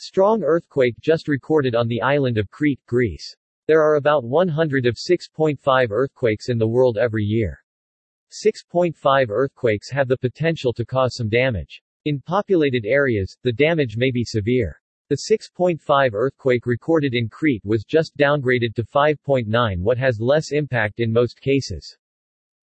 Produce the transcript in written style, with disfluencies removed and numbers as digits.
Strong earthquake just recorded on the island of Crete, Greece. There are about 100 of 6.5 earthquakes in the world every year. 6.5 earthquakes have the potential to cause some damage. In populated areas, the damage may be severe. The 6.5 earthquake recorded in Crete was just downgraded to 5.9, what has less impact in most cases.